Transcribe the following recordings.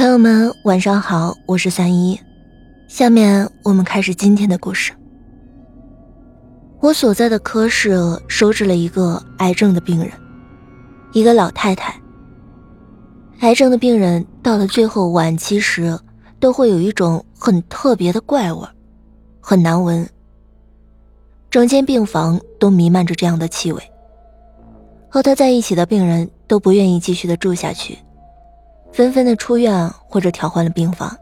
朋友们晚上好，我是31，下面我们开始今天的故事。我所在的科室收治了一个癌症的病人，一个老太太。癌症的病人到了最后晚期时，都会有一种很特别的怪味，很难闻。整间病房都弥漫着这样的气味，和他在一起的病人都不愿意继续的住下去，纷纷的出院或者调换了病房，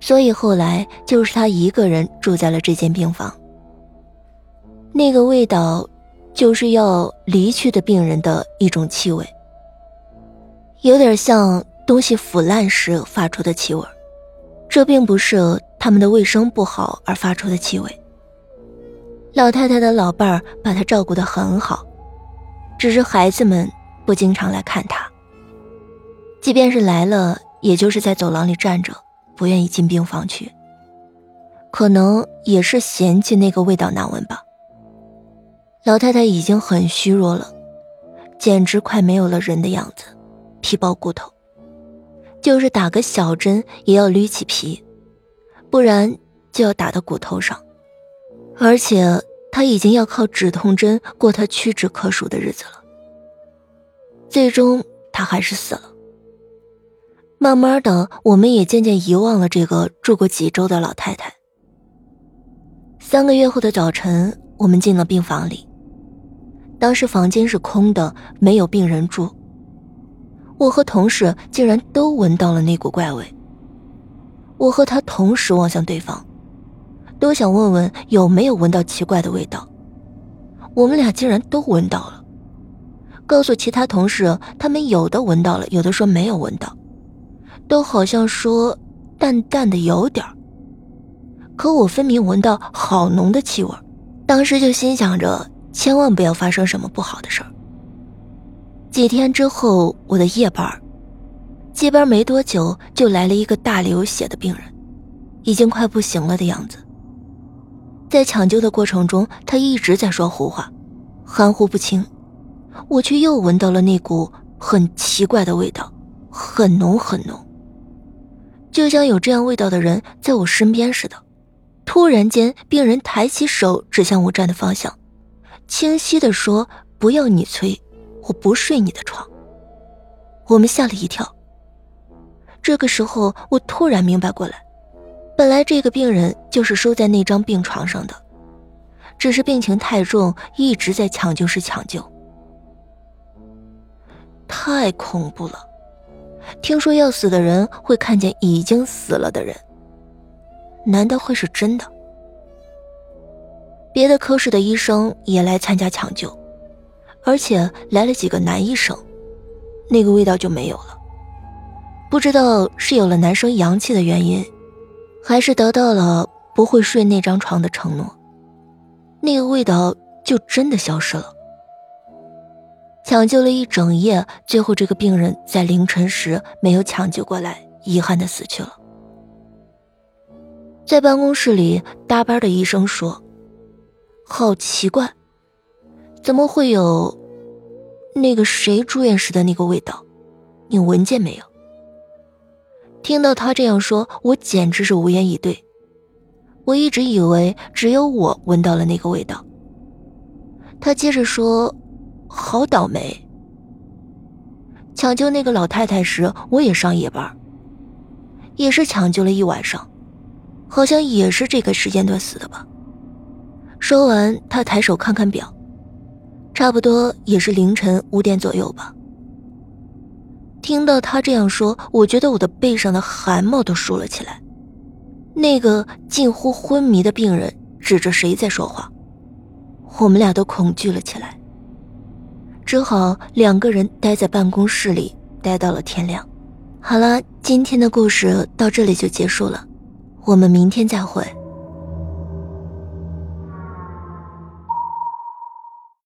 所以后来就是他一个人住在了这间病房。那个味道就是要离去的病人的一种气味，有点像东西腐烂时发出的气味，这并不是他们的卫生不好而发出的气味。老太太的老伴儿把她照顾得很好，只是孩子们不经常来看她，即便是来了，也就是在走廊里站着，不愿意进病房去，可能也是嫌弃那个味道难闻吧。老太太已经很虚弱了，简直快没有了人的样子，皮包骨头，就是打个小针也要捋起皮，不然就要打到骨头上，而且她已经要靠止痛针过她屈指可数的日子了。最终她还是死了。慢慢的，我们也渐渐遗忘了这个住过几周的老太太。3个月后的早晨，我们进了病房里。当时房间是空的，没有病人住。我和同事竟然都闻到了那股怪味。我和他同时望向对方，都想问问有没有闻到奇怪的味道。我们俩竟然都闻到了。告诉其他同事，他们有的闻到了，有的说没有闻到。都好像说淡淡的有点儿，可我分明闻到好浓的气味，当时就心想着千万不要发生什么不好的事儿。几天之后，我的夜班没多久就来了一个大流血的病人，已经快不行了的样子。在抢救的过程中，他一直在说胡话，含糊不清，我却又闻到了那股很奇怪的味道，很浓很浓，就像有这样味道的人在我身边似的。突然间，病人抬起手指向我站的方向，清晰地说：“不要你催，我不睡你的床。”我们吓了一跳。这个时候，我突然明白过来，本来这个病人就是收在那张病床上的，只是病情太重，一直在抢救室抢救。太恐怖了。听说要死的人会看见已经死了的人，难道会是真的？别的科室的医生也来参加抢救，而且来了几个男医生，那个味道就没有了。不知道是有了男生阳气的原因，还是得到了不会睡那张床的承诺，那个味道就真的消失了。抢救了一整夜，最后这个病人在凌晨时没有抢救过来，遗憾地死去了。在办公室里，搭班的医生说：“好奇怪，怎么会有那个谁住院时的那个味道？你闻见没有？”听到他这样说，我简直是无言以对。我一直以为只有我闻到了那个味道。他接着说：“好倒霉，抢救那个老太太时我也上夜班，也是抢救了一晚上，好像也是这个时间段死的吧。”说完他抬手看看表，差不多也是凌晨5点左右吧。听到他这样说，我觉得我的背上的汗毛都竖了起来。那个近乎昏迷的病人指着谁在说话，我们俩都恐惧了起来，只好2个人待在办公室里，待到了天亮。好了，今天的故事到这里就结束了，我们明天再会。